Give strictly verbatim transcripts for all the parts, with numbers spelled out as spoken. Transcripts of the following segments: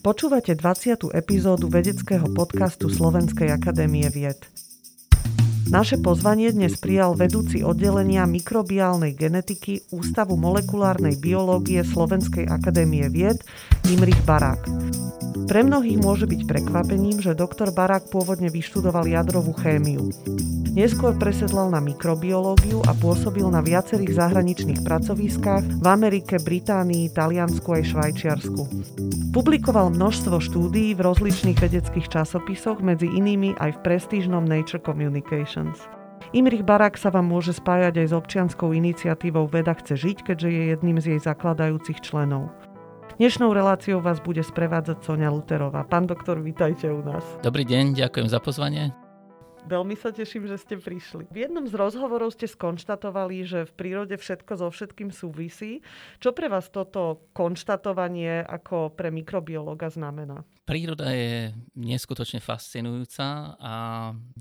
Počúvate dvadsiatu epizódu vedeckého podcastu Slovenskej akadémie vied. Naše pozvanie dnes prijal vedúci oddelenia mikrobiálnej genetiky Ústavu molekulárnej biológie Slovenskej akadémie vied Imrich Barak. Pre mnohých môže byť prekvapením, že doktor Barak pôvodne vyštudoval jadrovú chémiu. Neskôr presedlal na mikrobiológiu a pôsobil na viacerých zahraničných pracoviskách v Amerike, Británii, Taliansku aj Švajčiarsku. Publikoval množstvo štúdií v rozličných vedeckých časopisoch, medzi inými aj v prestížnom Nature Communication. Imrich Barak sa vám môže spájať aj s občianskou iniciatívou Veda chce žiť, keďže je jedným z jej zakladajúcich členov. Dnešnou reláciou vás bude sprevádzať Sonia Luterová. Pán doktor, vítajte u nás. Dobrý deň, ďakujem za pozvanie. Veľmi sa teším, že ste prišli. V jednom z rozhovorov ste skonštatovali, že v prírode všetko so všetkým súvisí. Čo pre vás toto konštatovanie ako pre mikrobiológa znamená? Príroda je neskutočne fascinujúca a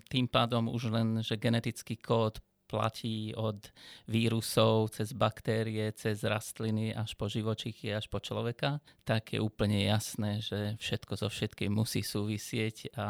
tým pádom už len, že genetický kód platí od vírusov, cez baktérie, cez rastliny, až po živočichy, až po človeka, tak je úplne jasné, že všetko so všetkým musí súvisieť a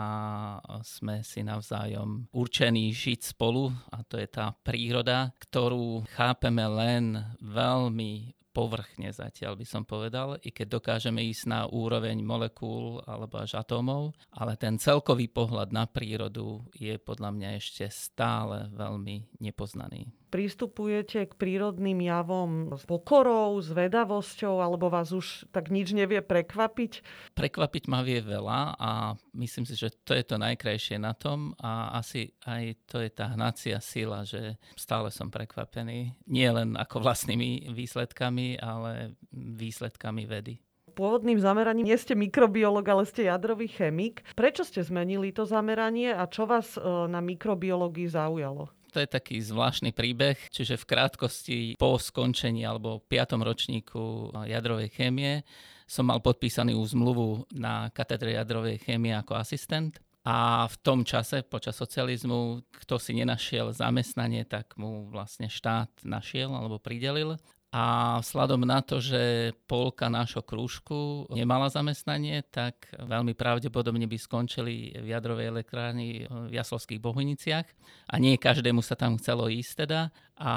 sme si navzájom určení žiť spolu a to je tá príroda, ktorú chápeme len veľmi povrchne zatiaľ by som povedal, i keď dokážeme ísť na úroveň molekúl alebo až atómov, ale ten celkový pohľad na prírodu je podľa mňa ešte stále veľmi nepoznaný. Pristupujete k prírodným javom s pokorou, s vedavosťou, alebo vás už tak nič nevie prekvapiť? Prekvapiť ma vie veľa a myslím si, že to je to najkrajšie na tom a asi aj to je tá hnacia sila, že stále som prekvapený. Nie len ako vlastnými výsledkami, ale výsledkami vedy. Pôvodným zameraním nie ste mikrobiológ, ale ste jadrový chemik. Prečo ste zmenili to zameranie a čo vás na mikrobiológii zaujalo? To je taký zvláštny príbeh, čiže v krátkosti po skončení alebo piatom ročníku jadrovej chémie som mal podpísanú zmluvu na katedre jadrovej chémie ako asistent. A v tom čase, počas socializmu, kto si nenašiel zamestnanie, tak mu vlastne štát našiel alebo pridelil. A vzhľadom na to, že polka nášho krúžku nemala zamestnanie, tak veľmi pravdepodobne by skončili v jadrovej elektrárni v Jaslovských Bohuniciach. A nie každému sa tam chcelo ísť teda. A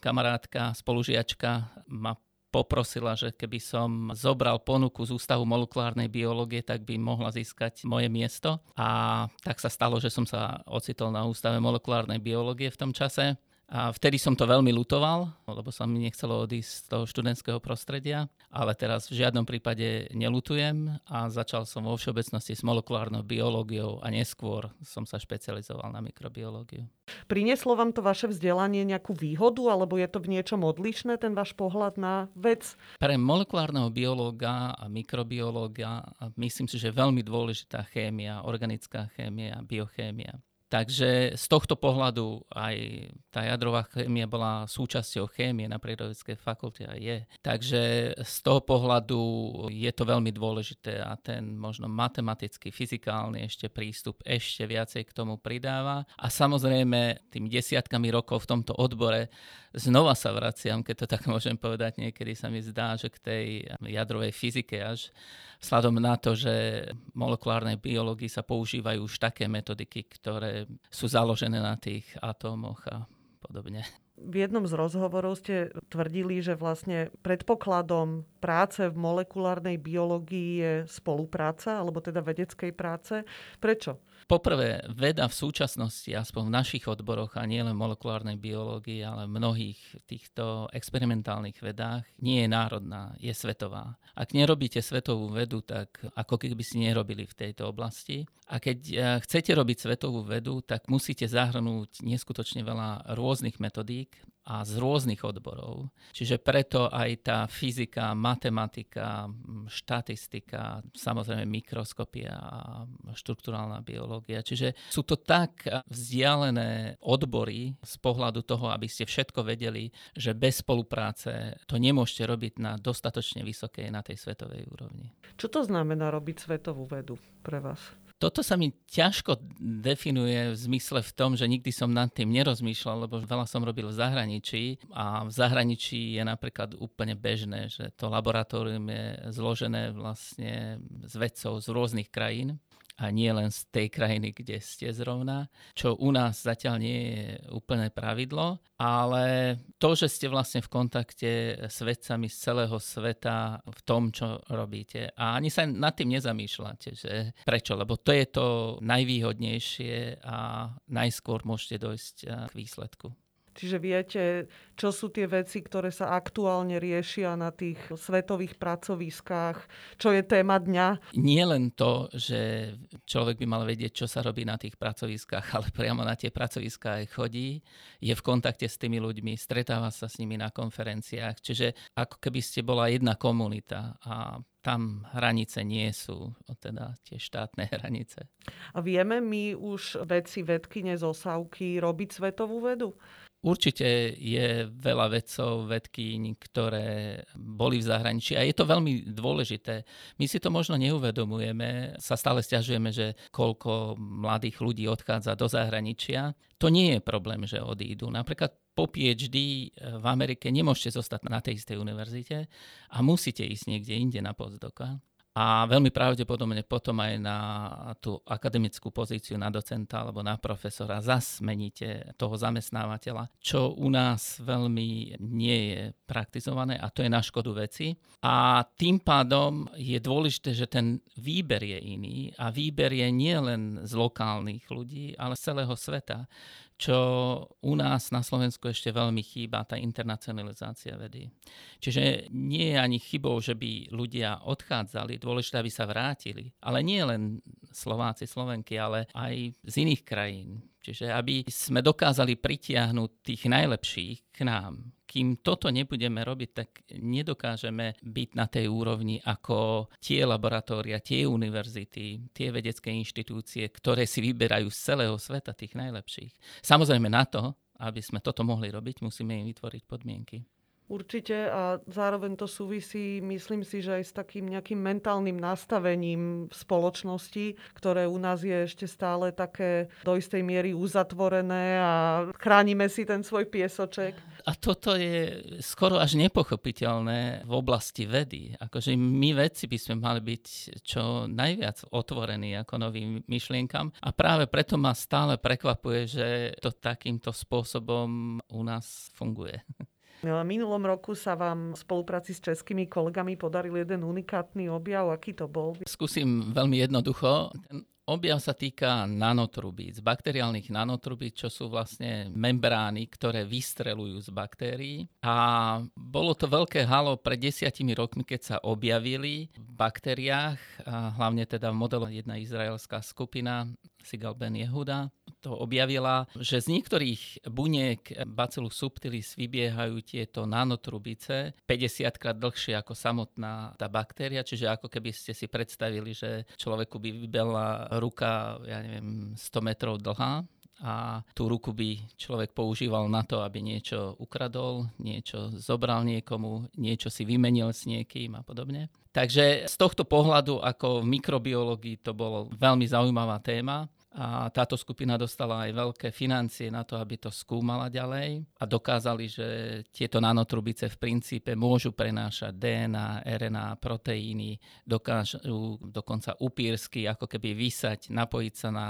kamarátka, spolužiačka ma poprosila, že keby som zobral ponuku z Ústavu molekulárnej biológie, tak by mohla získať moje miesto. A tak sa stalo, že som sa ocitol na Ústave molekulárnej biológie v tom čase. A vtedy som to veľmi lutoval, lebo sa mi nechcelo odísť z toho študentského prostredia, ale teraz v žiadnom prípade nelutujem a začal som vo všeobecnosti s molekulárnou biológiou a neskôr som sa špecializoval na mikrobiológiu. Prinieslo vám to vaše vzdelanie nejakú výhodu, alebo je to v niečom odlišné, ten váš pohľad na vec? Pre molekulárneho biológa a mikrobiológa myslím si, že je veľmi dôležitá chémia, organická chémia, biochémia. Takže z tohto pohľadu aj tá jadrová chémia bola súčasťou chémie na prírodovedeckej fakulte a je. Takže z toho pohľadu je to veľmi dôležité a ten možno matematický, fyzikálny ešte prístup ešte viacej k tomu pridáva. A samozrejme tým desiatkami rokov v tomto odbore znova sa vraciam, keď to tak môžem povedať, niekedy sa mi zdá, že k tej jadrovej fyzike až vzhľadom na to, že v molekulárnej biológii sa používajú už také metodiky, ktoré sú založené na tých atómoch a podobne. V jednom z rozhovorov ste tvrdili, že vlastne predpokladom práce v molekulárnej biológii je spolupráca, alebo teda vedeckej práce. Prečo? Poprvé, veda v súčasnosti, aspoň v našich odboroch, a nie len molekulárnej biológii, ale v mnohých týchto experimentálnych vedách, nie je národná, je svetová. Ak nerobíte svetovú vedu, tak ako keby si nerobili v tejto oblasti. A keď chcete robiť svetovú vedu, tak musíte zahrnúť neskutočne veľa rôznych metodík a z rôznych odborov. Čiže preto aj tá fyzika, matematika, štatistika, samozrejme mikroskopia a štrukturálna biológia. Čiže sú to tak vzdialené odbory z pohľadu toho, aby ste všetko vedeli, že bez spolupráce to nemôžete robiť na dostatočne vysokej, na tej svetovej úrovni. Čo to znamená robiť svetovú vedu pre vás? Toto sa mi ťažko definuje v zmysle v tom, že nikdy som nad tým nerozmýšľal, lebo veľa som robil v zahraničí a v zahraničí je napríklad úplne bežné, že to laboratórium je zložené vlastne z vedcov z rôznych krajín a nie len z tej krajiny, kde ste zrovna, čo u nás zatiaľ nie je úplné pravidlo, ale to, že ste vlastne v kontakte s vedcami z celého sveta v tom, čo robíte. A ani sa nad tým nezamýšľate, že prečo, lebo to je to najvýhodnejšie a najskôr môžete dojsť k výsledku. Čiže viete, čo sú tie veci, ktoré sa aktuálne riešia na tých svetových pracoviskách, čo je téma dňa? Nie len to, že človek by mal vedieť, čo sa robí na tých pracoviskách, ale priamo na tie pracoviská aj chodí, je v kontakte s tými ľuďmi, stretáva sa s nimi na konferenciách, čiže ako keby ste bola jedna komunita a tam hranice nie sú, teda tie štátne hranice. A vieme my už vedci, vedkyne z Osávky robiť svetovú vedu? Určite je veľa vedcov, vedkýň, ktoré boli v zahraničí a je to veľmi dôležité. My si to možno neuvedomujeme, sa stále sťažujeme, že koľko mladých ľudí odchádza do zahraničia. To nie je problém, že odídu. Napríklad po PhD v Amerike nemôžete zostať na tej istej univerzite a musíte ísť niekde inde na postdoka. A veľmi pravdepodobne potom aj na tú akademickú pozíciu na docenta alebo na profesora zas meníte toho zamestnávateľa, čo u nás veľmi nie je praktizované a to je na škodu veci. A tým pádom je dôležité, že ten výber je iný a výber je nie len z lokálnych ľudí, ale z celého sveta, čo u nás na Slovensku ešte veľmi chýba, tá internacionalizácia vedy. Čiže nie je ani chybou, že by ľudia odchádzali, dôležité, aby sa vrátili. Ale nie len Slováci, Slovenky, ale aj z iných krajín. Čiže aby sme dokázali pritiahnuť tých najlepších k nám. Kým toto nebudeme robiť, tak nedokážeme byť na tej úrovni ako tie laboratória, tie univerzity, tie vedecké inštitúcie, ktoré si vyberajú z celého sveta tých najlepších. Samozrejme na to, aby sme toto mohli robiť, musíme im vytvoriť podmienky. Určite a zároveň to súvisí, myslím si, že aj s takým nejakým mentálnym nastavením v spoločnosti, ktoré u nás je ešte stále také do istej miery uzatvorené a chránime si ten svoj piesoček. A toto je skoro až nepochopiteľné v oblasti vedy. Akože my vedci by sme mali byť čo najviac otvorení ako novým myšlienkam a práve preto ma stále prekvapuje, že to takýmto spôsobom u nás funguje. Minulom roku sa vám v spolupráci s českými kolegami podaril jeden unikátny objav. Aký to bol? Skúsim veľmi jednoducho. Ten objav sa týka nanotrubíc, bakteriálnych nanotrubíc, čo sú vlastne membrány, ktoré vystreľujú z baktérií. A bolo to veľké halo pred desiatimi rokmi, keď sa objavili v baktériách, hlavne teda v modelu jedna izraelská skupina, Sigal Ben Yehuda, to objavila, že z niektorých buniek Bacillus subtilis vybiehajú tieto nanotrubice päťdesiatkrát dlhšie ako samotná tá baktéria, čiže ako keby ste si predstavili, že človeku by vybehla ruka, ja neviem, sto metrov dlhá a tú ruku by človek používal na to, aby niečo ukradol, niečo zobral niekomu, niečo si vymenil s niekým a podobne. Takže z tohto pohľadu ako v mikrobiológii to bolo veľmi zaujímavá téma. A táto skupina dostala aj veľké financie na to, aby to skúmala ďalej a dokázali, že tieto nanotrubice v princípe môžu prenášať dé en á, er en á, proteíny, dokážu dokonca upírsky ako keby vysať, napojiť sa na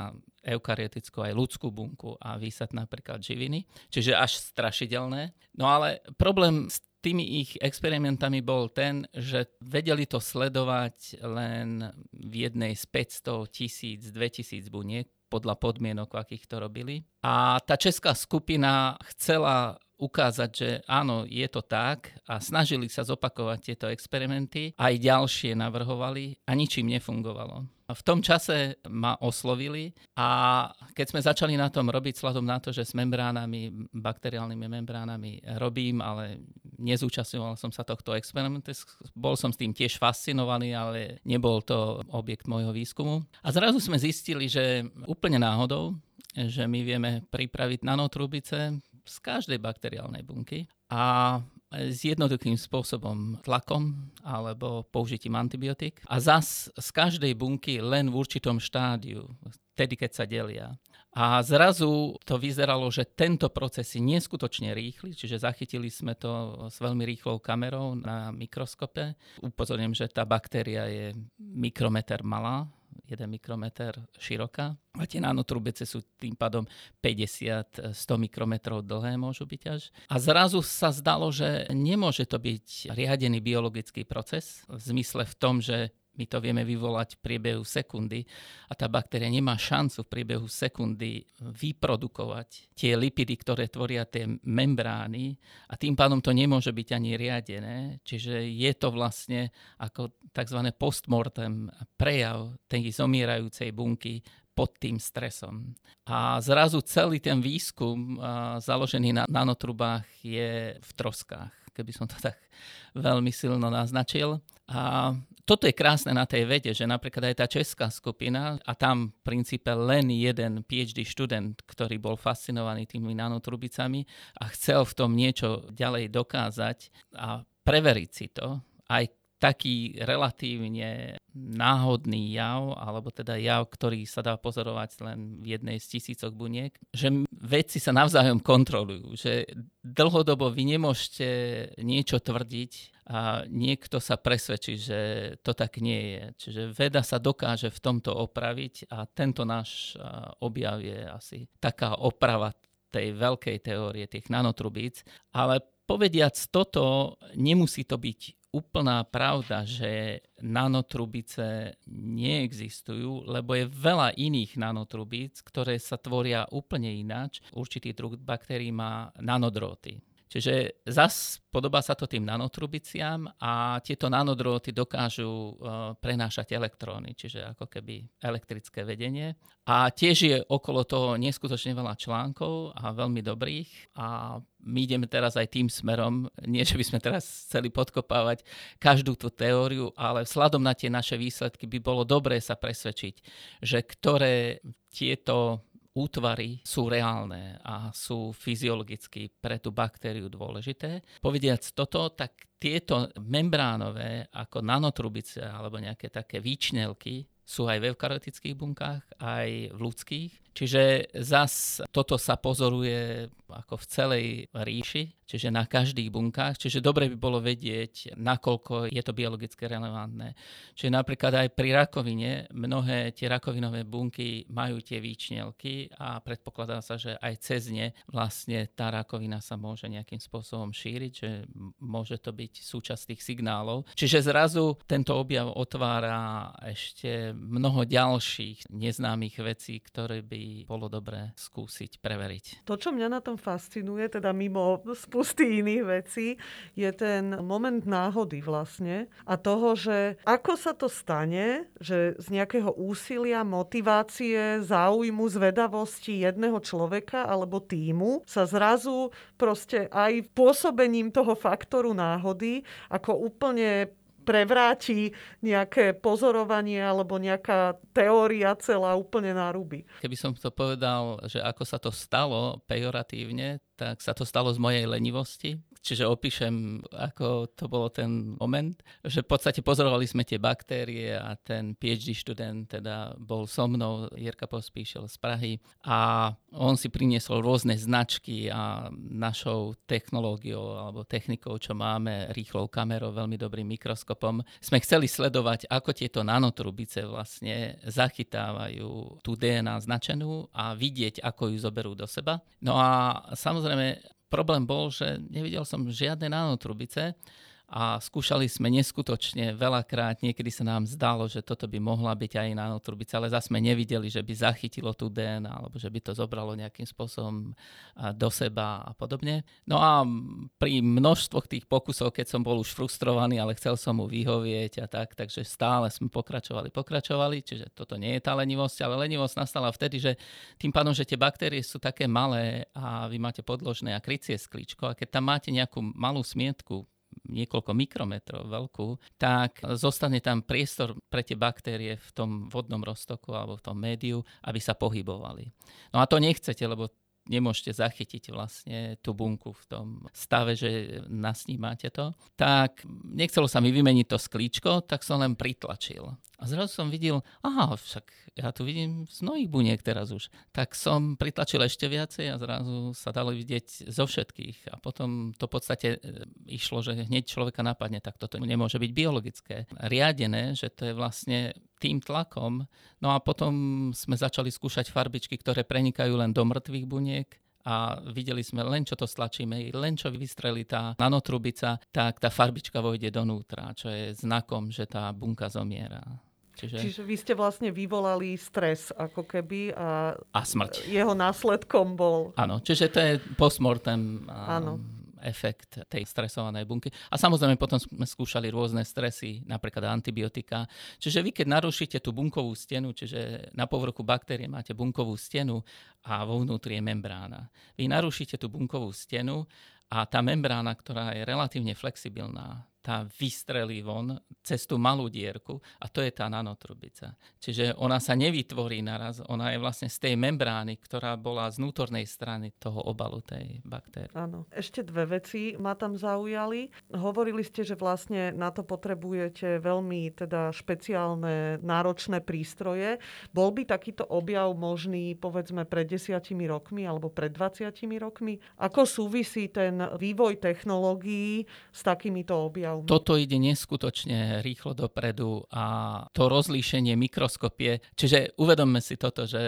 eukaryotickú aj ľudskú bunku a vysať napríklad živiny. Čiže až strašidelné. No ale problém s tými ich experimentami bol ten, že vedeli to sledovať len v jednej z päťsto, tisíc, dvetisíc buniek podľa podmienok, akých to robili. A tá česká skupina chcela ukázať, že áno, je to tak a snažili sa zopakovať tieto experimenty. Aj ďalšie navrhovali a ničím nefungovalo. V tom čase ma oslovili a keď sme začali na tom robiť, vzhľadom na to, že s membránami, bakteriálnymi membránami robím, ale nezúčastňoval som sa tohto experimentu, bol som s tým tiež fascinovaný, ale nebol to objekt môjho výskumu. A zrazu sme zistili, že úplne náhodou, že my vieme pripraviť nanotrubice z každej bakteriálnej bunky a s jednoduchým spôsobom tlakom alebo použitím antibiotík. A zas z každej bunky len v určitom štádiu, tedy keď sa delia. A zrazu to vyzeralo, že tento proces je neskutočne rýchly, čiže zachytili sme to s veľmi rýchlou kamerou na mikroskope. Upozorňujem, že tá baktéria je mikrometer malá, jeden mikrometer široká. A tie nanotrubice sú tým pádom päťdesiat až sto mikrometrov dlhé, môžu byť až. A zrazu sa zdalo, že nemôže to byť riadený biologický proces v zmysle v tom, že my to vieme vyvolať v priebehu sekundy a tá baktéria nemá šancu v priebehu sekundy vyprodukovať tie lipidy, ktoré tvoria tie membrány a tým pádom to nemôže byť ani riadené. Čiže je to vlastne ako tzv. Postmortem prejav tej zomierajúcej bunky pod tým stresom. A zrazu celý ten výskum založený na nanotrubách je v troskách, keby som to tak veľmi silno naznačil. A toto je krásne na tej vede, že napríklad aj tá česká skupina a tam v princípe len jeden PhD študent, ktorý bol fascinovaný tými nanotrubicami a chcel v tom niečo ďalej dokázať a preveriť si to, aj taký relatívne náhodný jav, alebo teda jav, ktorý sa dá pozorovať len v jednej z tisícok buniek, že vedci sa navzájom kontrolujú, že dlhodobo vy nemôžete niečo tvrdiť a niekto sa presvedčí, že to tak nie je. Čiže veda sa dokáže v tomto opraviť a tento náš objav je asi taká oprava tej veľkej teórie tých nanotrubíc, ale povediac toto, nemusí to byť úplná pravda, že nanotrubice neexistujú, lebo je veľa iných nanotrubíc, ktoré sa tvoria úplne ináč. Určitý druh baktérií má nanodróty. Čiže zas podobá sa to tým nanotrubiciam a tieto nanodróty dokážu prenášať elektróny, čiže ako keby elektrické vedenie. A tiež je okolo toho neskutočne veľa článkov a veľmi dobrých a my ideme teraz aj tým smerom, nie že by sme teraz chceli podkopávať každú tú teóriu, ale vzhľadom na tie naše výsledky by bolo dobré sa presvedčiť, že ktoré tieto útvary sú reálne a sú fyziologicky pre tú baktériu dôležité. Povediac toto, tak tieto membránové ako nanotrubice alebo nejaké také výčnelky sú aj v eukaryotických bunkách, aj v ľudských. Čiže zas toto sa pozoruje ako v celej ríši, čiže na každých bunkách. Čiže dobre by bolo vedieť, nakoľko je to biologicky relevantné. Čiže napríklad aj pri rakovine mnohé tie rakovinové bunky majú tie výčnelky a predpokladá sa, že aj cez ne vlastne tá rakovina sa môže nejakým spôsobom šíriť, že môže to byť súčasť tých signálov. Čiže zrazu tento objav otvára ešte mnoho ďalších neznámych vecí, ktoré by bolo dobré skúsiť preveriť. To, čo mňa na tom fascinuje, teda mimo spusty iných vecí, je ten moment náhody vlastne a toho, že ako sa to stane, že z nejakého úsilia, motivácie, záujmu, zvedavosti jedného človeka alebo tímu sa zrazu proste aj pôsobením toho faktoru náhody ako úplne prevráti nejaké pozorovanie alebo nejaká teória celá úplne na ruby. Keby som to povedal, že ako sa to stalo pejoratívne, tak sa to stalo z mojej lenivosti. Čiže opíšem, ako to bolo ten moment, že v podstate pozorovali sme tie baktérie a ten PhD študent teda bol so mnou, Jirka Pospíšil z Prahy a on si priniesol rôzne značky a našou technológiou alebo technikou, čo máme, rýchlou kamerou, veľmi dobrým mikroskopom, sme chceli sledovať, ako tieto nanotrubice vlastne zachytávajú tú dé en á značenú a vidieť, ako ju zoberú do seba. No a samozrejme, problém bol, že nevidel som žiadne nanotrubice a skúšali sme neskutočne veľakrát. Niekedy sa nám zdalo, že toto by mohla byť aj nanotrubica, ale zase sme nevideli, že by zachytilo tú dé en á alebo že by to zobralo nejakým spôsobom do seba a podobne. No a pri množstvoch tých pokusov, keď som bol už frustrovaný, ale chcel som mu vyhovieť a tak, takže stále sme pokračovali, pokračovali. Čiže toto nie je tá lenivosť, ale lenivosť nastala vtedy, že tým pádom, že tie baktérie sú také malé a vy máte podložné a krycie sklíčko a keď tam máte nejakú malú smietku, niekoľko mikrometrov veľkú, tak zostane tam priestor pre tie baktérie v tom vodnom roztoku alebo v tom médiu, aby sa pohybovali. No a to nechcete, lebo nemôžete zachytiť vlastne tú bunku v tom stave, že nasnímáte to, tak nechcelo sa mi vymeniť to sklíčko, tak som len pritlačil. A zrazu som videl, aha, však ja tu vidím z mnohých buniek teraz už. Tak som pritlačil ešte viacej a zrazu sa dalo vidieť zo všetkých. A potom to v podstate išlo, že hneď človeka napadne, tak toto nemôže byť biologické. Riadené, že to je vlastne tým tlakom. No a potom sme začali skúšať farbičky, ktoré prenikajú len do mŕtvych buniek. A videli sme, len čo to stlačíme, len čo vystrelí tá nanotrubica, tak tá farbička vojde donútra, čo je znakom, že tá bunka zomiera. Čiže... Čiže vy ste vlastne vyvolali stres, ako keby, a, a smrť. Jeho následkom bol... Áno, čiže to je postmortem um, efekt tej stresovanej bunky. A samozrejme potom sme skúšali rôzne stresy, napríklad antibiotika. Čiže vy, keď narušíte tú bunkovú stenu, čiže na povrchu baktérie máte bunkovú stenu a vo vnútri je membrána. Vy narušíte tú bunkovú stenu a tá membrána, ktorá je relatívne flexibilná, tá vystrelí von cez tú malú dierku a to je tá nanotrubica. Čiže ona sa nevytvorí naraz, ona je vlastne z tej membrány, ktorá bola z vnútornej strany toho obalu tej baktérie. Áno. Ešte dve veci ma tam zaujali. Hovorili ste, že vlastne na to potrebujete veľmi teda špeciálne náročné prístroje. Bol by takýto objav možný povedzme pred desiatimi rokmi alebo pred dvadsiatimi rokmi? Ako súvisí ten vývoj technológií s takýmito objavmi? Toto ide neskutočne rýchlo dopredu a to rozlíšenie mikroskopie, čiže uvedomme si toto, že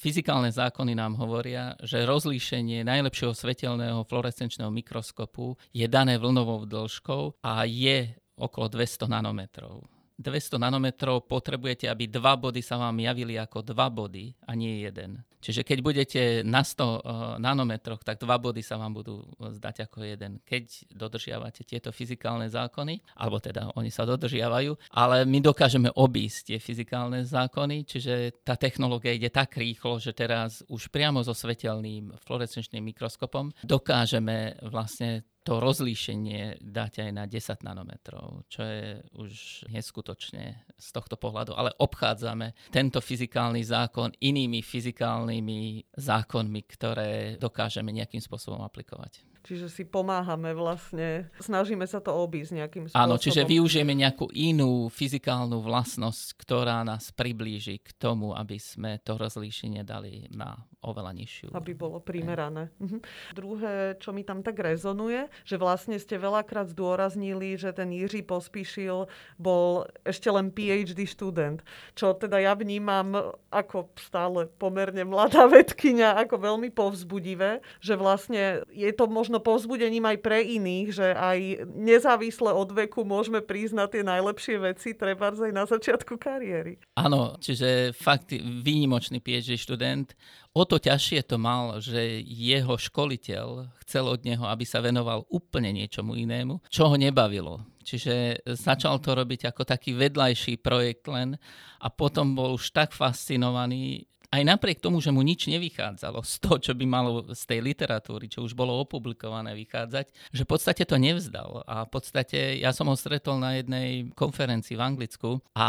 fyzikálne zákony nám hovoria, že rozlíšenie najlepšieho svetelného fluorescenčného mikroskopu je dané vlnovou dĺžkou a je okolo dvesto nanometrov. dvesto nanometrov potrebujete, aby dva body sa vám javili ako dva body a nie jeden. Čiže keď budete na sto nanometroch, tak dva body sa vám budú zdať ako jeden. Keď dodržiavate tieto fyzikálne zákony, alebo teda oni sa dodržiavajú, ale my dokážeme obísť tie fyzikálne zákony, čiže tá technológia ide tak rýchlo, že teraz už priamo so svetelným fluorescenčným mikroskopom dokážeme vlastne to rozlíšenie dáte aj na desať nanometrov, čo je už neskutočne z tohto pohľadu, ale obchádzame tento fyzikálny zákon inými fyzikálnymi zákonmi, ktoré dokážeme nejakým spôsobom aplikovať. Čiže si pomáhame vlastne, snažíme sa to obísť nejakým spôsobom. Áno, čiže využijeme nejakú inú fyzikálnu vlastnosť, ktorá nás priblíži k tomu, aby sme to rozlíšenie dali na oveľa nižšiu. Aby bolo primerané. Mhm. Druhé, čo mi tam tak rezonuje, že vlastne ste veľakrát zdôraznili, že ten Jiří Pospíšil bol ešte len PhD študent, čo teda ja vnímam ako stále pomerne mladá vedkyňa, ako veľmi povzbudivé, že vlastne je to možno povzbudením aj pre iných, že aj nezávisle od veku môžeme prísť na tie najlepšie veci, trebárs aj na začiatku kariéry. Áno, čiže fakt výnimočný PhD študent. O to ťažšie to mal, že jeho školiteľ chcel od neho, aby sa venoval úplne niečomu inému, čo ho nebavilo. Čiže začal to robiť ako taký vedľajší projekt len a potom bol už tak fascinovaný, aj napriek tomu, že mu nič nevychádzalo z toho, čo by malo z tej literatúry, čo už bolo opublikované vychádzať, že v podstate to nevzdal. A v podstate ja som ho stretol na jednej konferencii v Anglicku a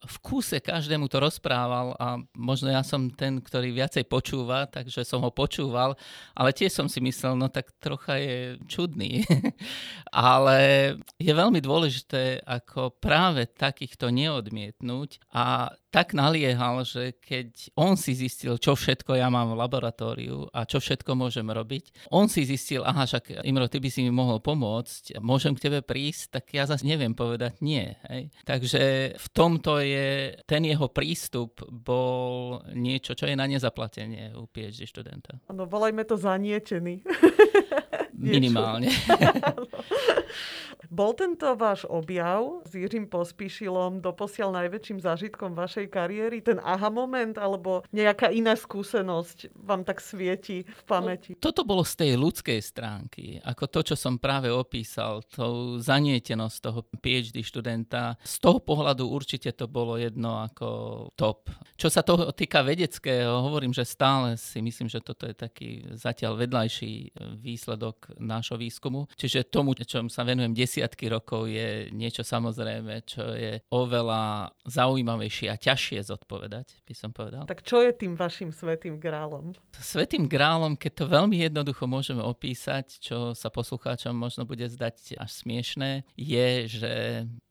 v kúse každému to rozprával a možno ja som ten, ktorý viacej počúva, takže som ho počúval, ale tiež som si myslel, no tak trocha je čudný. Ale je veľmi dôležité ako práve takýchto neodmietnúť a tak naliehal, že keď on si zistil, čo všetko ja mám v laboratóriu a čo všetko môžem robiť, on si zistil, aha, však Imro, ty by si mi mohol pomôcť, môžem k tebe prísť, tak ja zase neviem povedať nie. Hej. Takže v tomto je, ten jeho prístup bol niečo, čo je na nezaplatenie u PhD študenta. No, volajme to zanietený. Minimálne. Bol tento váš objav s Jiřím Pospíšilom doposiaľ najväčším zážitkom vašej kariéry? Ten aha moment alebo nejaká iná skúsenosť vám tak svieti v pamäti? No, toto bolo z tej ľudskej stránky. Ako to, čo som práve opísal, tú zanietenosť toho PhD študenta. Z toho pohľadu určite to bolo jedno ako top. Čo sa toho týka vedeckého, hovorím, že stále si myslím, že toto je taký zatiaľ vedľajší výsledok nášho výskumu. Čiže tomu, čom sa venujem desiatky rokov, je niečo samozrejme, čo je oveľa zaujímavejšie a ťažšie zodpovedať, by som povedal. Tak čo je tým vašim svätým grálom? Svätým grálom, keď to veľmi jednoducho môžeme opísať, čo sa poslucháčom možno bude zdať až smiešné, je, že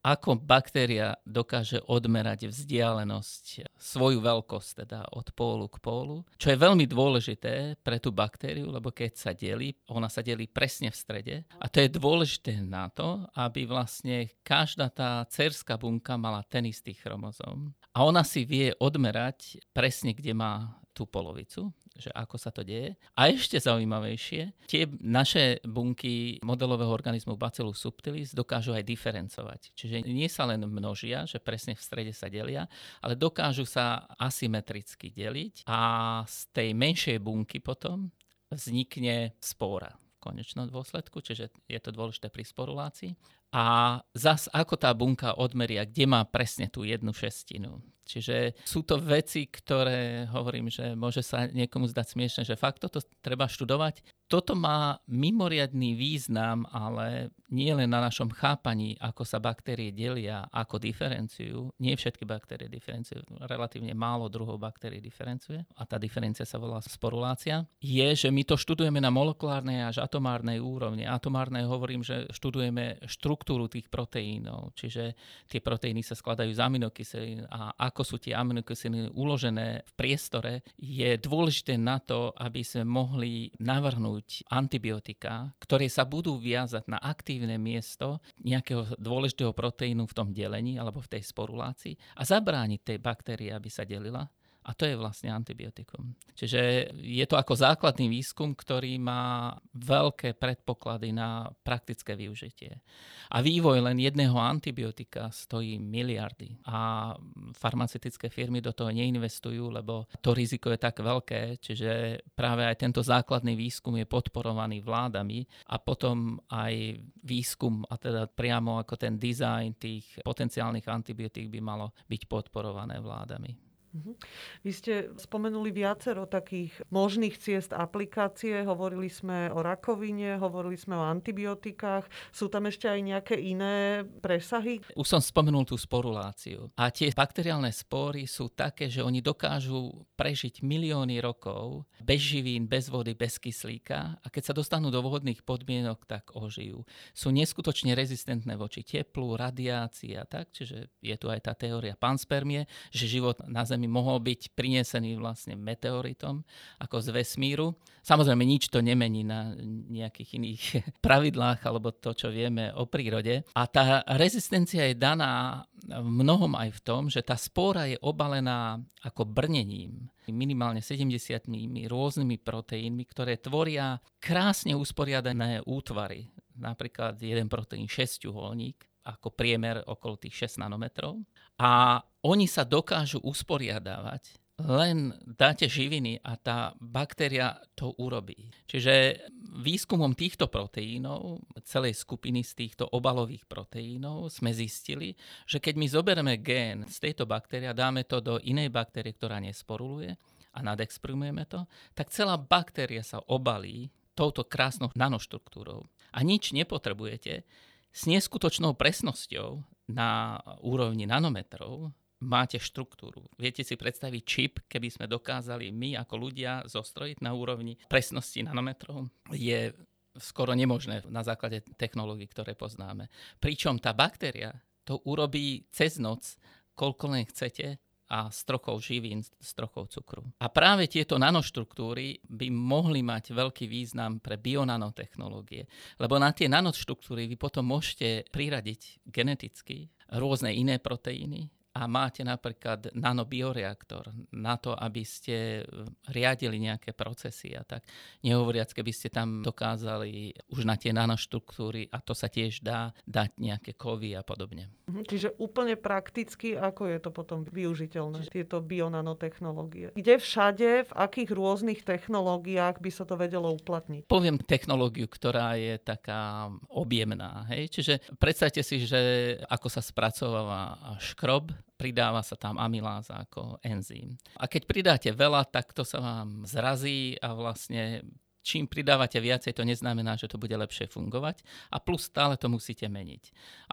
ako baktéria dokáže odmerať vzdialenosť, svoju veľkosť teda od pólu k pólu, čo je veľmi dôležité pre tú baktériu, lebo keď sa delí, ona sa delí presne v strede a to je dôležité na to, aby vlastne každá tá cerská bunka mala ten istý chromozóm a ona si vie odmerať presne, kde má tú polovicu, že ako sa to deje. A ešte zaujímavejšie, tie naše bunky modelového organizmu Bacillus subtilis dokážu aj diferencovať. Čiže nie sa len množia, že presne v strede sa delia, ale dokážu sa asymetricky deliť a z tej menšej bunky potom vznikne spóra v konečnom dôsledku, čiže je to dôležité pri sporulácii. A zas ako tá bunka odmeria, kde má presne tú jednu šestinu. Čiže sú to veci, ktoré hovorím, že môže sa niekomu zdať smiešne, že fakt toto treba študovať. Toto má mimoriadny význam, ale nie len na našom chápaní, ako sa baktérie delia, ako diferenciujú. Nie všetky baktérie diferenciujú, relatívne málo druhov baktérií diferenciuje a tá diferencia sa volá sporulácia. Je, že my to študujeme na molekulárnej až atomárnej úrovni. Atomárnej hovorím, že študujeme štruktúru tých proteínov, čiže tie proteíny sa skladajú z aminokyselín a ako ako sú tie aminokyseliny uložené v priestore, je dôležité na to, aby sme mohli navrhnúť antibiotika, ktoré sa budú viazať na aktívne miesto nejakého dôležitého proteínu v tom delení alebo v tej sporulácii a zabrániť tej baktérii, aby sa delila. A to je vlastne antibiotikum. Čiže je to ako základný výskum, ktorý má veľké predpoklady na praktické využitie. A vývoj len jedného antibiotika stojí miliardy. A farmaceutické firmy do toho neinvestujú, lebo to riziko je tak veľké, čiže práve aj tento základný výskum je podporovaný vládami a potom aj výskum, a teda priamo ako ten dizajn tých potenciálnych antibiotík by malo byť podporované vládami. Vy ste spomenuli viacero takých možných ciest aplikácie, hovorili sme o rakovine, hovorili sme o antibiotikách, sú tam ešte aj nejaké iné presahy? Už som spomenul tú sporuláciu a tie bakteriálne spory sú také, že oni dokážu prežiť milióny rokov bez živín, bez vody, bez kyslíka a keď sa dostanú do vhodných podmienok, tak ožijú. Sú neskutočne rezistentné voči teplu, radiácii a tak, čiže je tu aj tá teória panspermie, že život na Zemi mohol byť prinesený vlastne meteoritom ako z vesmíru. Samozrejme, nič to nemení na nejakých iných pravidlách alebo to, čo vieme o prírode. A tá rezistencia je daná v mnohom aj v tom, že tá spóra je obalená ako brnením, minimálne sedemdesiatimi rôznymi proteínmi, ktoré tvoria krásne usporiadané útvary. Napríklad jeden proteín šesťuholník, ako priemer okolo tých šesť nanometrov. A oni sa dokážu usporiadávať, len dáte živiny a tá baktéria to urobí. Čiže výskumom týchto proteínov, celej skupiny z týchto obalových proteínov sme zistili, že keď my zoberieme gén z tejto baktérie a dáme to do inej baktérie, ktorá nesporuluje a nadexprimujeme to, tak celá baktéria sa obalí touto krásnou nanoštruktúrou. A nič nepotrebujete, s neskutočnou presnosťou na úrovni nanometrov máte štruktúru. Viete si predstaviť čip, keby sme dokázali my ako ľudia zostrojiť na úrovni presnosti nanometrov, je skoro nemožné na základe technológií, ktoré poznáme. Pričom tá baktéria to urobí cez noc, koľko len chcete, a s trochou živín, s trochou cukru. A práve tieto nanoštruktúry by mohli mať veľký význam pre bionanotechnológie, lebo na tie nanoštruktúry vy potom môžete priradiť geneticky rôzne iné proteíny a máte napríklad nanobioreaktor na to, aby ste riadili nejaké procesy a tak. Nehovoriac, keby ste tam dokázali už na tie nanoštruktúry, a to sa tiež dá, dať nejaké kovy a podobne. Čiže úplne prakticky, ako je to potom využiteľné, Čiže... tieto bionanotechnológie? Kde všade, v akých rôznych technológiách by sa to vedelo uplatniť? Poviem technológiu, ktorá je taká objemná. Hej? Čiže predstavte si, že ako sa spracováva škrob, pridáva sa tam amyláza ako enzym. A keď pridáte veľa, tak to sa vám zrazí a vlastne čím pridávate viacej, to neznamená, že to bude lepšie fungovať a plus stále to musíte meniť.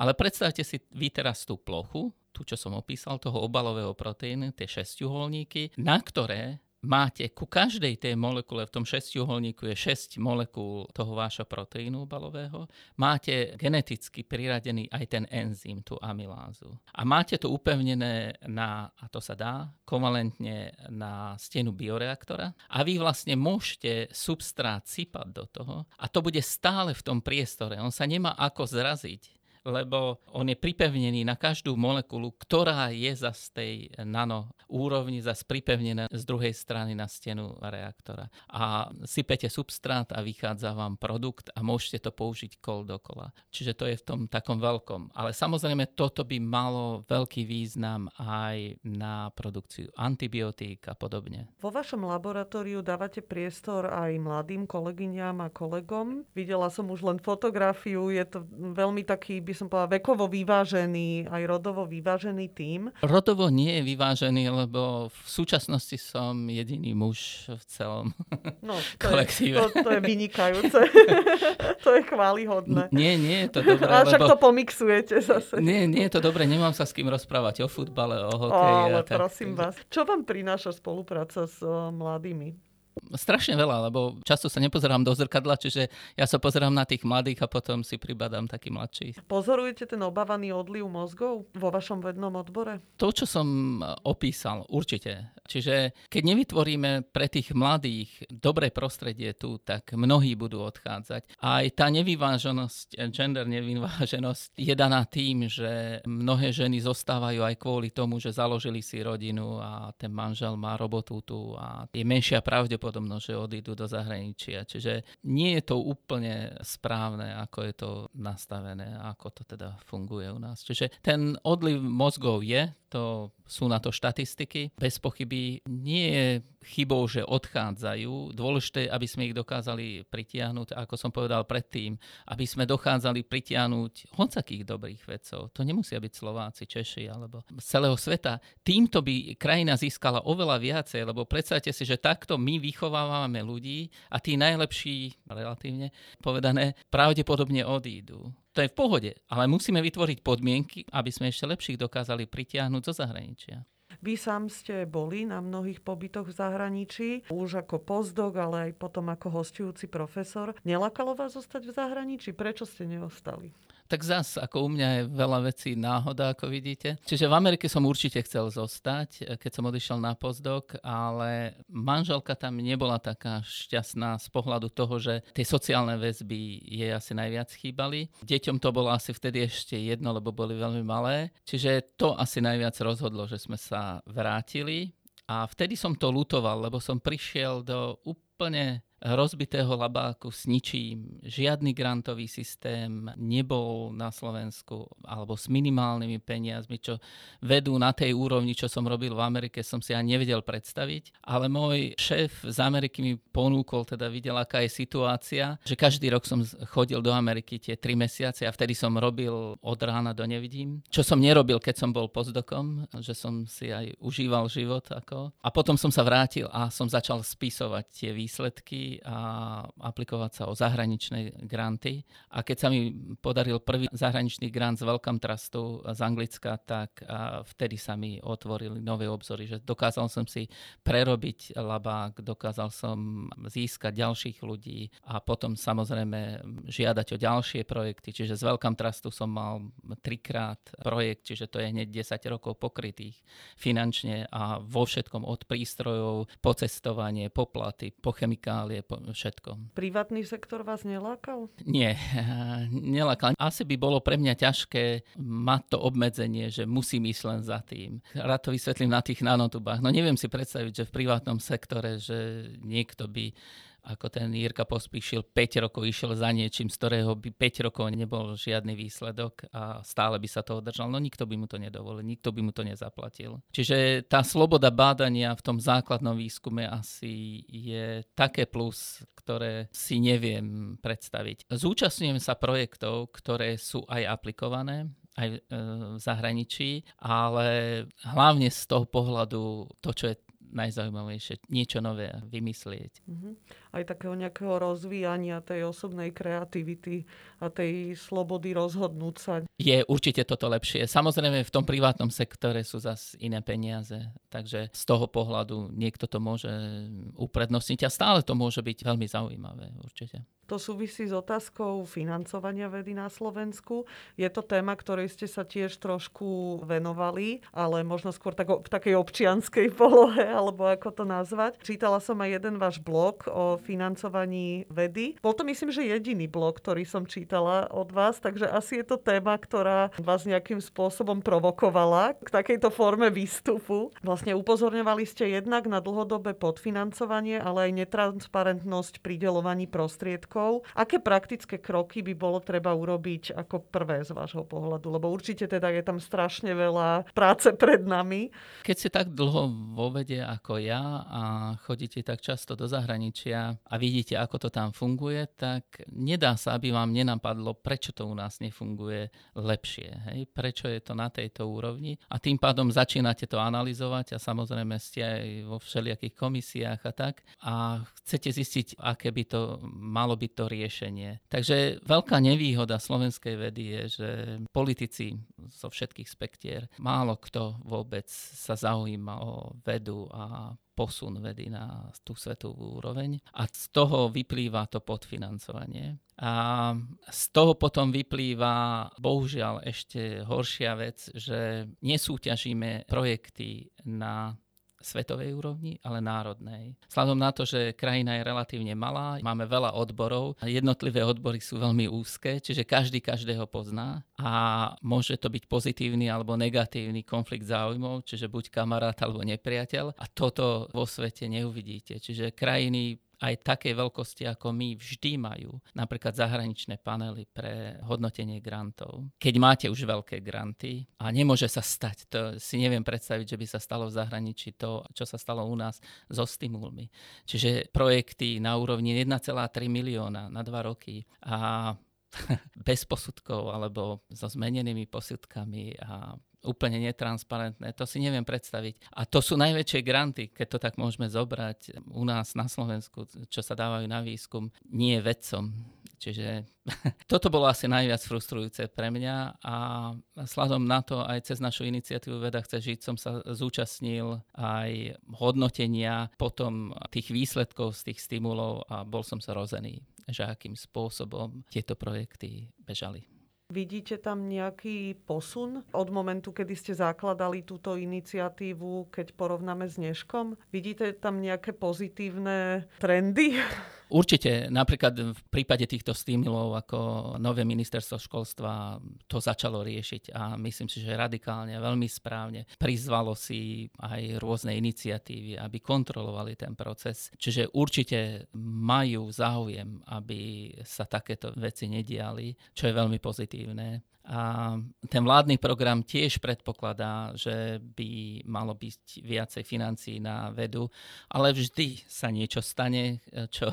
Ale predstavte si vy teraz tú plochu, tú, čo som opísal, toho obalového proteínu, tie šesťuholníky, na ktoré máte ku každej tej molekule, v tom šesťuholníku je šesť molekúl toho vášho proteínu obalového, máte geneticky priradený aj ten enzym, tú amylázu. A máte to upevnené na, a to sa dá, kovalentne na stenu bioreaktora a vy vlastne môžete substrát sypať do toho a to bude stále v tom priestore. On sa nemá ako zraziť, lebo on je pripevnený na každú molekulu, ktorá je zas tej nano úrovni zas pripevnená z druhej strany na stenu reaktora. A sypete substrát a vychádza vám produkt a môžete to použiť kol dokola. Čiže to je v tom takom veľkom. Ale samozrejme toto by malo veľký význam aj na produkciu antibiotík a podobne. Vo vašom laboratóriu dávate priestor aj mladým kolegyňam a kolegom. Videla som už len fotografiu, je to veľmi taký by som povedala, vekovo vyvážený, aj rodovo vyvážený tím. Rodovo nie je vyvážený, lebo v súčasnosti som jediný muž v celom no, to kolektíve. Je, to, to je vynikajúce. To je chválihodné. Nie, nie je to dobré. Ale však lebo... to pomixujete zase. Nie, nie je to dobré. Nemám sa s kým rozprávať o futbale, o hokeji. Ale tak, prosím vás. Čo vám prináša spolupráca s uh, mladými? Strašne veľa, lebo často sa nepozerám do zrkadla, čiže ja sa pozerám na tých mladých a potom si pribadám taký mladší. Pozorujete ten obávaný odliv mozgov vo vašom vednom odbore? To, čo som opísal, určite. Čiže keď nevytvoríme pre tých mladých dobré prostredie tu, tak mnohí budú odchádzať. Aj tá nevyváženosť, gender nevyváženosť je daná tým, že mnohé ženy zostávajú aj kvôli tomu, že založili si rodinu a ten manžel má robotu tu a je menšia pravdepodobnosť, že odídu do zahraničia. Čiže nie je to úplne správne, ako je to nastavené, ako to teda funguje u nás. Čiže ten odliv mozgov je, to sú na to štatistiky. Bez pochyby nie je chybou, že odchádzajú. Dôležité, aby sme ich dokázali pritiahnuť, ako som povedal predtým, aby sme dokázali pritiahnuť hocakých dobrých vedcov. To nemusia byť Slováci, Češi alebo z celého sveta. Týmto by krajina získala oveľa viacej, lebo predstavte si, že takto my vychovávame ľudí a tí najlepší, relatívne povedané, pravdepodobne odídu. To je v pohode, ale musíme vytvoriť podmienky, aby sme ešte lepších dokázali pritiahnuť zo zahraničia. Vy sám ste boli na mnohých pobytoch v zahraničí, už ako postdoc, ale aj potom ako hosťujúci profesor. Nelakalo vás zostať v zahraničí? Prečo ste neostali? Tak zas, ako u mňa je veľa vecí náhoda, ako vidíte. Čiže v Amerike som určite chcel zostať, keď som odišiel na postdoc, ale manželka tam nebola taká šťastná z pohľadu toho, že tie sociálne väzby jej asi najviac chýbali. Deťom to bolo asi vtedy ešte jedno, lebo boli veľmi malé. Čiže to asi najviac rozhodlo, že sme sa vrátili. A vtedy som to lutoval, lebo som prišiel do úplne rozbitého labáku s ničím. Žiadny grantový systém nebol na Slovensku alebo s minimálnymi peniazmi, čo vedú na tej úrovni, čo som robil v Amerike, som si ani nevedel predstaviť. Ale môj šéf z Ameriky mi ponúkol, teda videl, aká je situácia, že každý rok som chodil do Ameriky tie tri mesiace a vtedy som robil od rána do nevidím. Čo som nerobil, keď som bol postdokom, že som si aj užíval život. Ako. A potom som sa vrátil a som začal spisovať tie výsledky a aplikovať sa o zahraničné granty. A keď sa mi podaril prvý zahraničný grant z Wellcome Trustu z Anglicka, tak vtedy sa mi otvorili nové obzory, že dokázal som si prerobiť labák, dokázal som získať ďalších ľudí a potom samozrejme žiadať o ďalšie projekty. Čiže z Wellcome Trustu som mal trikrát projekt, čiže to je hneď desať rokov pokrytých finančne a vo všetkom od prístrojov, po cestovanie, poplaty, po chemikálie, po všetkom. Privátny sektor vás nelákal? Nie, nelákal. Asi by bolo pre mňa ťažké mať to obmedzenie, že musím ísť len za tým. Rád to vysvetlím na tých nanotubách. No neviem si predstaviť, že v privátnom sektore, že niekto by ako ten Jirka Pospíšil, päť rokov išiel za niečím, z ktorého by päť rokov nebol žiadny výsledok a stále by sa to držal. No nikto by mu to nedovolil, nikto by mu to nezaplatil. Čiže tá sloboda bádania v tom základnom výskume asi je také plus, ktoré si neviem predstaviť. Zúčastňujem sa projektov, ktoré sú aj aplikované, aj v zahraničí, ale hlavne z toho pohľadu to, čo je najzaujímavejšie, niečo nové vymyslieť. Mm-hmm. Aj takého nejakého rozvíjania tej osobnej kreativity a tej slobody rozhodnúť sa. Je určite toto lepšie. Samozrejme v tom privátnom sektore sú zase iné peniaze, takže z toho pohľadu niekto to môže uprednostniť a stále to môže byť veľmi zaujímavé určite. To súvisí s otázkou financovania vedy na Slovensku. Je to téma, ktorej ste sa tiež trošku venovali, ale možno skôr tak o, v takej občianskej polohe, alebo ako to nazvať. Čítala som aj jeden váš blog o financovaní vedy. Bol to, myslím, že jediný blog, ktorý som čítala od vás, takže asi je to téma, ktorá vás nejakým spôsobom provokovala k takejto forme výstupu. Vlastne upozorňovali ste jednak na dlhodobé podfinancovanie, ale aj netransparentnosť pri deľovaní prostriedkov. Aké praktické kroky by bolo treba urobiť ako prvé z vášho pohľadu? Lebo určite teda je tam strašne veľa práce pred nami. Keď ste tak dlho vo vede ako ja a chodíte tak často do zahraničia a vidíte, ako to tam funguje, tak nedá sa, aby vám nenapadlo, prečo to u nás nefunguje lepšie. Hej? Prečo je to na tejto úrovni? A tým pádom začínate to analyzovať a samozrejme ste aj vo všelijakých komisiách a tak. A chcete zistiť, aké by to malo byť to riešenie. Takže veľká nevýhoda slovenskej vedy je, že politici zo všetkých spektier, málo kto vôbec sa zaujíma o vedu a posun vedy na tú svetovú úroveň a z toho vyplýva to podfinancovanie. A z toho potom vyplýva bohužiaľ ešte horšia vec, že nesúťažíme projekty na svetovej úrovni, ale národnej. Vzhľadom na to, že krajina je relatívne malá, máme veľa odborov, jednotlivé odbory sú veľmi úzke, čiže každý každého pozná a môže to byť pozitívny alebo negatívny konflikt záujmov, čiže buď kamarát alebo nepriateľ a toto vo svete neuvidíte. Čiže krajiny aj takej veľkosti, ako my, vždy majú napríklad zahraničné panely pre hodnotenie grantov. Keď máte už veľké granty a nemôže sa stať, to si neviem predstaviť, že by sa stalo v zahraničí to, čo sa stalo u nás so stimulmi. Čiže projekty na úrovni jeden celá tri milióna na dva roky a bez posudkov alebo so zmenenými posudkami a úplne netransparentné, to si neviem predstaviť. A to sú najväčšie granty, keď to tak môžeme zobrať u nás na Slovensku, čo sa dávajú na výskum, nie vedcom. Čiže toto bolo asi najviac frustrujúce pre mňa a vzhľadom na to aj cez našu iniciatívu Veda chce žiť som sa zúčastnil aj hodnotenia potom tých výsledkov z tých stimulov a bol som sa rozený, že akým spôsobom tieto projekty bežali. Vidíte tam nejaký posun od momentu, kedy ste zakladali túto iniciatívu, keď porovnáme s dneškom? Vidíte tam nejaké pozitívne trendy? Určite, napríklad v prípade týchto stimulov, ako nové ministerstvo školstva to začalo riešiť a myslím si, že radikálne a veľmi správne prizvalo si aj rôzne iniciatívy, aby kontrolovali ten proces. Čiže určite majú záujem, aby sa takéto veci nediali, čo je veľmi pozitívne. A ten vládny program tiež predpokladá, že by malo byť viacej financií na vedu, ale vždy sa niečo stane, čo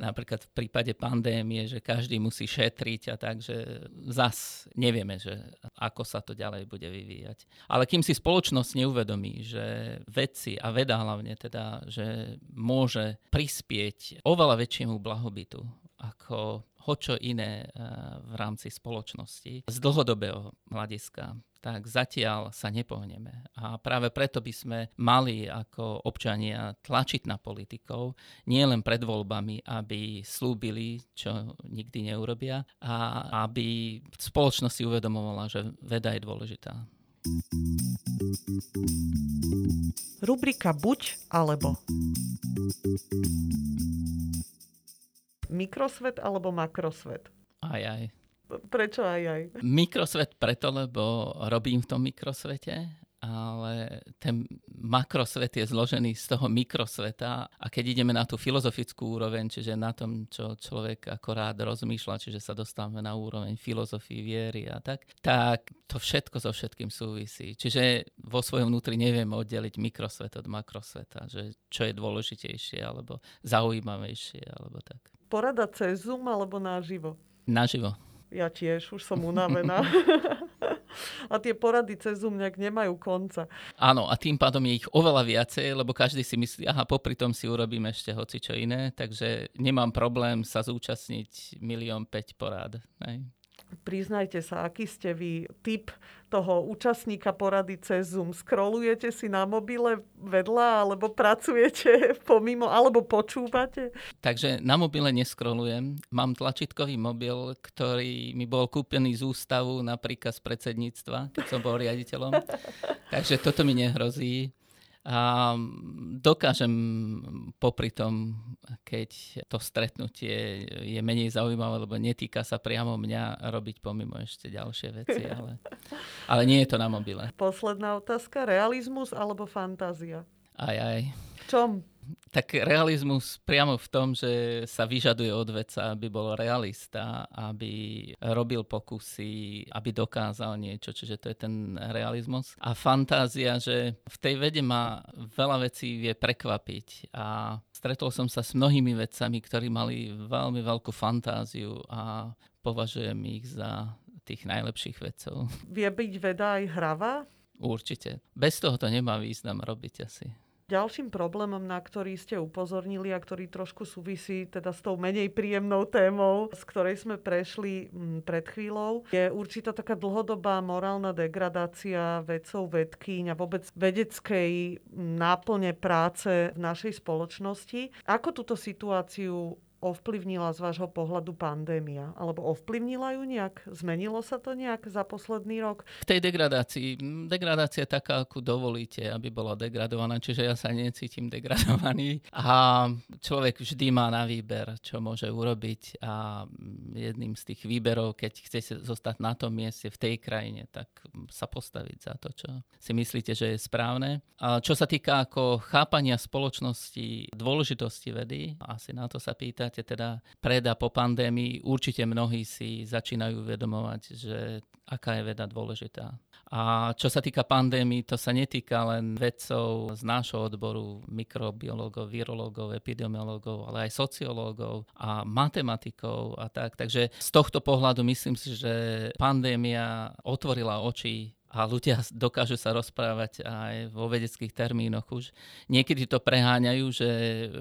napríklad v prípade pandémie, že každý musí šetriť a takže zas nevieme, že ako sa to ďalej bude vyvíjať. Ale kým si spoločnosť neuvedomí, že vedci a veda hlavne teda, že môže prispieť oveľa väčšiemu blahobytu ako hočo iné v rámci spoločnosti z dlhodobého hľadiska, tak zatiaľ sa nepohneme. A práve preto by sme mali ako občania tlačiť na politikov, nielen pred voľbami, aby slúbili, čo nikdy neurobia, a aby spoločnosť si uvedomovala, že veda je dôležitá. Rubrika Buď alebo. Mikrosvet alebo makrosvet? Aj, aj. Prečo aj, aj? Mikrosvet preto, lebo robím v tom mikrosvete, ale ten makrosvet je zložený z toho mikrosveta a keď ideme na tú filozofickú úroveň, čiže na tom, čo človek ako rád rozmýšľa, čiže sa dostávame na úroveň filozofii, viery a tak, tak to všetko so všetkým súvisí. Čiže vo svojom vnútri nevieme oddeliť mikrosvet od makrosveta, že čo je dôležitejšie alebo zaujímavejšie alebo tak. Porada cez Zoom alebo naživo? Naživo. Ja tiež, už som unavená. A tie porady cez Zoom nejak nemajú konca. Áno, a tým pádom je ich oveľa viacej, lebo každý si myslí, aha, popri tom si urobím ešte hocičo iné, takže nemám problém sa zúčastniť milión päť porád. Hej. Priznajte sa, aký ste vy typ toho účastníka porady cez Zoom. Scrollujete si na mobile vedľa, alebo pracujete pomimo, alebo počúvate? Takže na mobile nescrollujem. Mám tlačítkový mobil, ktorý mi bol kúpený z ústavu na príkaz predsedníctva, keď som bol riaditeľom. Takže toto mi nehrozí. A dokážem popri tom, keď to stretnutie je menej zaujímavé, lebo netýka sa priamo mňa, robiť pomimo ešte ďalšie veci, ale, ale nie je to na mobile. Posledná otázka, realizmus alebo fantázia? Aj, aj. V čom? Tak realizmus priamo v tom, že sa vyžaduje od vedca, aby bol realista, aby robil pokusy, aby dokázal niečo, čiže to je ten realizmus. A fantázia, že v tej vede ma veľa vecí vie prekvapiť a stretol som sa s mnohými vedcami, ktorí mali veľmi veľkú fantáziu a považujem ich za tých najlepších vedcov. Vie byť veda aj hravá? Určite. Bez toho to nemá význam robiť asi. Ďalším problémom, na ktorý ste upozornili a ktorý trošku súvisí teda s tou menej príjemnou témou, z ktorej sme prešli pred chvíľou, je určitá taká dlhodobá morálna degradácia vedcov, vedkýň a vôbec vedeckej náplne práce v našej spoločnosti. Ako túto situáciu ovplyvnila z vášho pohľadu pandémia? Alebo ovplyvnila ju nejak? Zmenilo sa to nejak za posledný rok? K tej degradácii. Degradácia je taká, akú dovolíte, aby bola degradovaná. Čiže ja sa necítim degradovaný. A človek vždy má na výber, čo môže urobiť. A jedným z tých výberov, keď chce zostať na tom mieste, v tej krajine, tak sa postaviť za to, čo si myslíte, že je správne. A čo sa týka ako chápania spoločnosti, dôležitosti vedy, asi na to sa pýtať, teda preda po pandémii, určite mnohí si začínajú uvedomovať, že aká je veda dôležitá. A čo sa týka pandémii, to sa netýka len vedcov z nášho odboru, mikrobiológov, virológov, epidemiológov, ale aj sociológov a matematikov a tak. Takže z tohto pohľadu myslím si, že pandémia otvorila oči a ľudia dokážu sa rozprávať aj vo vedeckých termínoch už. Niekedy to preháňajú, že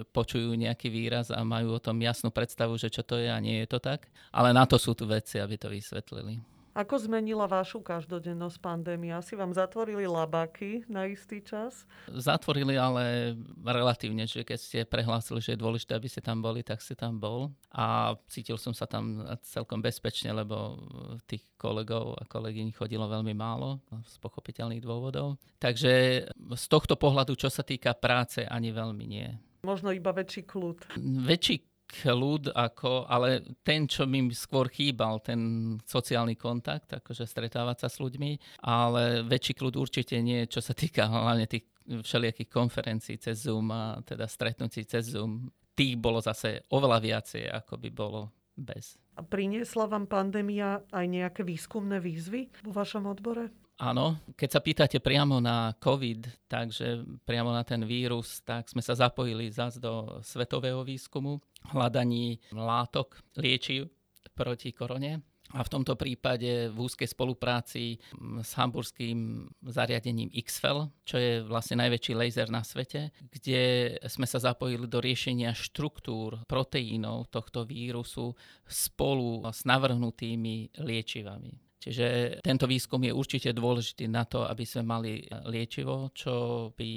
počujú nejaký výraz a majú o tom jasnú predstavu, že čo to je a nie je to tak. Ale na to sú tu vedci, aby to vysvetlili. Ako zmenila vašu každodennosť pandémia? Asi vám zatvorili labáky na istý čas? Zatvorili, ale relatívne, že keď ste prehlásili, že je dôležité, aby ste tam boli, tak ste tam bol. A cítil som sa tam celkom bezpečne, lebo tých kolegov a kolegyň chodilo veľmi málo z pochopiteľných dôvodov. Takže z tohto pohľadu, čo sa týka práce, ani veľmi nie. Možno iba väčší kľud. Väčší ľud ako, ale ten, čo mi skôr chýbal, ten sociálny kontakt, akože stretávať sa s ľuďmi, ale väčší kľud určite nie, čo sa týka hlavne tých všelijakých konferencií cez Zoom a teda stretnutí cez Zoom. Tých bolo zase oveľa viacej, ako by bolo bez. A priniesla vám pandémia aj nejaké výskumné výzvy vo vašom odbore? Áno, keď sa pýtate priamo na COVID, takže priamo na ten vírus, tak sme sa zapojili zase do svetového výskumu, hľadaní látok, liečiv proti korone. A v tomto prípade v úzkej spolupráci s hamburským zariadením iks ef e el, čo je vlastne najväčší laser na svete, kde sme sa zapojili do riešenia štruktúr proteínov tohto vírusu spolu s navrhnutými liečivami. Čiže tento výskum je určite dôležitý na to, aby sme mali liečivo, čo by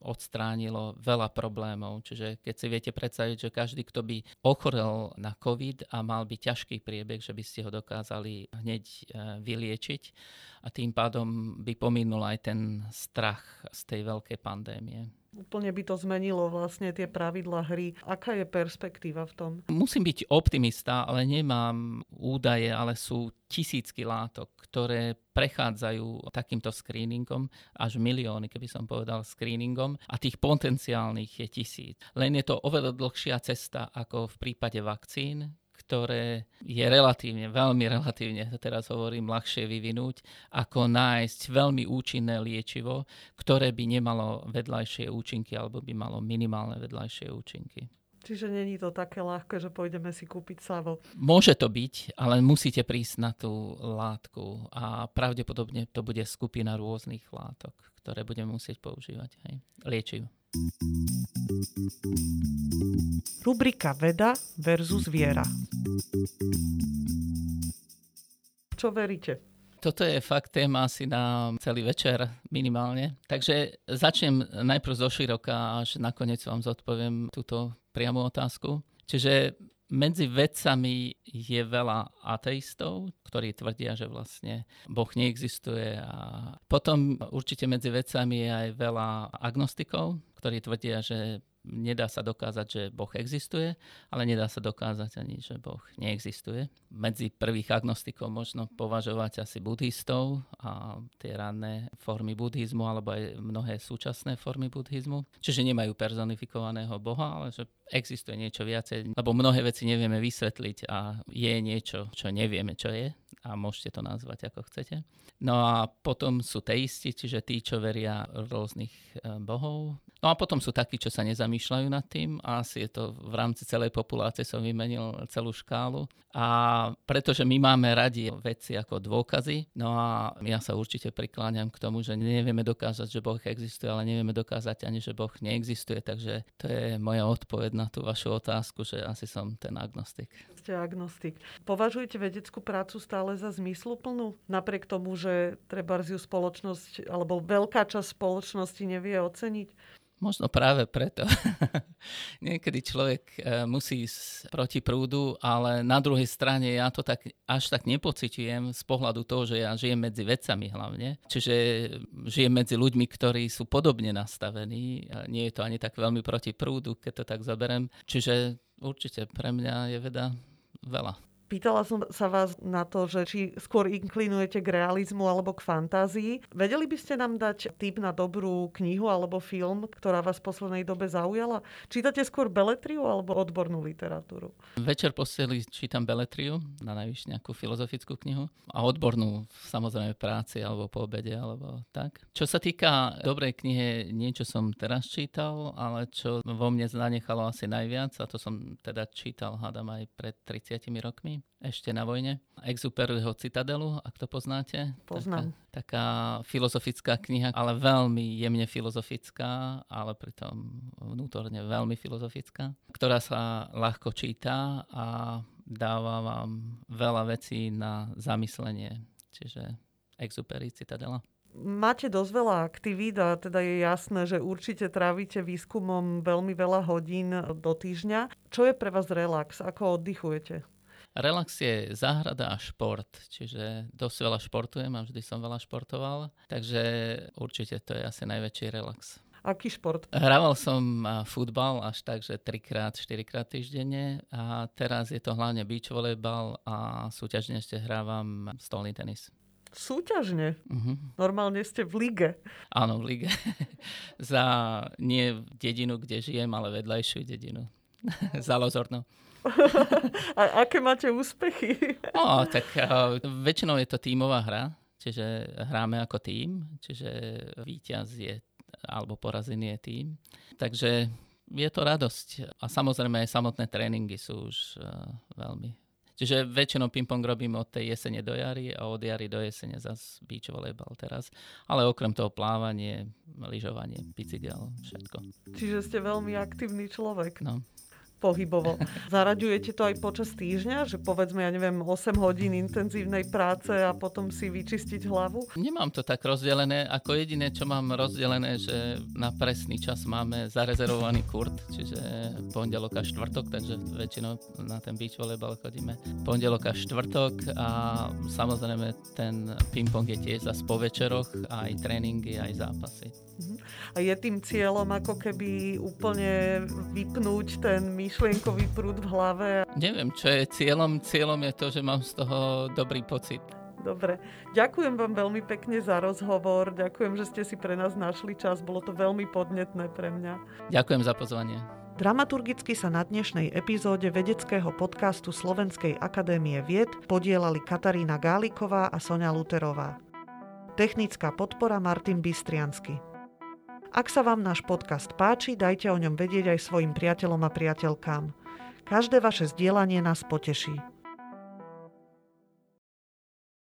odstránilo veľa problémov. Čiže keď si viete predstaviť, že každý, kto by ochorel na COVID a mal by ťažký priebeh, že by ste ho dokázali hneď vyliečiť a tým pádom by pominul aj ten strach z tej veľkej pandémie. Úplne by to zmenilo vlastne tie pravidlá hry. Aká je perspektíva v tom? Musím byť optimista, ale nemám údaje, ale sú tisícky látok, ktoré prechádzajú takýmto screeningom, až milióny, keby som povedal, screeningom a tých potenciálnych je tisíc. Len je to oveľa dlhšia cesta ako v prípade vakcín, ktoré je relatívne, veľmi relatívne, teraz hovorím, ľahšie vyvinúť, ako nájsť veľmi účinné liečivo, ktoré by nemalo vedľajšie účinky alebo by malo minimálne vedľajšie účinky. Čiže není to také ľahké, že pôjdeme si kúpiť savo. Môže to byť, ale musíte prísť na tú látku a pravdepodobne to bude skupina rôznych látok, ktoré budeme musieť používať. Hej. Liečiv. Rubrika Veda versus viera. Čo veríte? Toto je fakt téma asi na celý večer minimálne. Takže začnem najprv zoširoka, až nakoniec vám zodpoviem túto priamu otázku. Čiže medzi vedcami je veľa ateistov, ktorí tvrdia, že vlastne Boh neexistuje. A potom určite medzi vedcami je aj veľa agnostikov, ktorí tvrdia, že nedá sa dokázať, že Boh existuje, ale nedá sa dokázať ani, že Boh neexistuje. Medzi prvých agnostikov možno považovať asi budhistov a tie ranné formy budhizmu alebo aj mnohé súčasné formy budhizmu. Čiže nemajú personifikovaného Boha, ale že existuje niečo viacej, lebo mnohé veci nevieme vysvetliť a je niečo, čo nevieme, čo je. A môžete to nazvať, ako chcete. No a potom sú teisti, čiže tí, čo veria rôznych bohov. No a potom sú takí, čo sa nezamýšľajú nad tým. A asi je to v rámci celej populácie, som vymenil celú škálu. A pretože my máme radi veci ako dôkazy, no a ja sa určite prikláňam k tomu, že nevieme dokázať, že Boh existuje, ale nevieme dokázať ani, že Boh neexistuje. Takže to je moja odpoveď na tú vašu otázku, že asi som ten agnostik. Ste agnostik. Považujete vedeckú prácu stále za zmysluplnú? Napriek tomu, že trebárziu spoločnosť alebo veľká časť spoločnosti nevie oceniť? Možno práve preto. Niekedy človek musí ísť proti prúdu, ale na druhej strane ja to tak, až tak nepociťujem z pohľadu toho, že ja žijem medzi vedcami hlavne. Čiže žijem medzi ľuďmi, ktorí sú podobne nastavení. Nie je to ani tak veľmi proti prúdu, keď to tak zaberem. Čiže určite pre mňa je veda veľa. Pýtala som sa vás na to, že či skôr inklinujete k realizmu alebo k fantázii. Vedeli by ste nám dať tip na dobrú knihu alebo film, ktorá vás v poslednej dobe zaujala? Čítate skôr beletriu alebo odbornú literatúru? Večer poseli čítam beletriu, na najvyš nejakú filozofickú knihu a odbornú samozrejme práci alebo po obede alebo tak. Čo sa týka dobrej knihy, niečo som teraz čítal, ale čo vo mne zanechalo asi najviac, a to som teda čítal, hádam, aj pred tridsiatimi rokmi, ešte na vojne. Exuperyho Citadelu, ak to poznáte. Poznám. Taká, taká filozofická kniha, ale veľmi jemne filozofická, ale pritom vnútorne veľmi filozofická, ktorá sa ľahko číta a dáva vám veľa vecí na zamyslenie. Čiže Exupery Citadela. Máte dosť veľa aktivít a teda je jasné, že určite trávite výskumom veľmi veľa hodín do týždňa. Čo je pre vás relax? Ako oddychujete? Relax je záhrada a šport, čiže dosť veľa športujem a vždy som veľa športoval, takže určite to je asi najväčší relax. Aký šport? Hrával som futbal až tak, že trikrát, štyrikrát týždenne a teraz je to hlavne beach volejbal a súťažne ešte hrávam stolný tenis. Súťažne? Uh-huh. Normálne ste v lige. Áno, v lige. Za nie dedinu, kde žijem, ale vedľajšiu dedinu. Za Lozorno. A aké máte úspechy? No, tak uh, väčšinou je to tímová hra, čiže hráme ako tím, čiže víťaz je, alebo porazený je tím. Takže je to radosť. A samozrejme aj samotné tréningy sú už uh, veľmi. Čiže väčšinou ping-pong robím od tej jesene do jary a od jary do jesene zase beach volejbal teraz. Ale okrem toho plávanie, lyžovanie, bicykel, všetko. Čiže ste veľmi aktívny človek. No. Pohybovo. Zaraďujete to aj počas týždňa, že povedzme, ja neviem, osem hodín intenzívnej práce a potom si vyčistiť hlavu? Nemám to tak rozdelené, ako jediné, čo mám rozdelené, že na presný čas máme zarezervovaný kurt, čiže pondelok a štvrtok, takže väčšinou na ten beach volejbal chodíme pondelok a štvrtok a samozrejme ten ping-pong je tiež zase po večeroch, aj tréningy, aj zápasy. A je tým cieľom ako keby úplne vypnúť ten myšlienkový prúd v hlave? Neviem, čo je cieľom. Cieľom je to, že mám z toho dobrý pocit. Dobre. Ďakujem vám veľmi pekne za rozhovor. Ďakujem, že ste si pre nás našli čas. Bolo to veľmi podnetné pre mňa. Ďakujem za pozvanie. Dramaturgicky sa na dnešnej epizóde vedeckého podcastu Slovenskej akadémie vied podielali Katarína Gáliková a Sonia Luterová. Technická podpora Martin Bystriansky. Ak sa vám náš podcast páči, dajte o ňom vedieť aj svojim priateľom a priateľkám. Každé vaše zdieľanie nás poteší.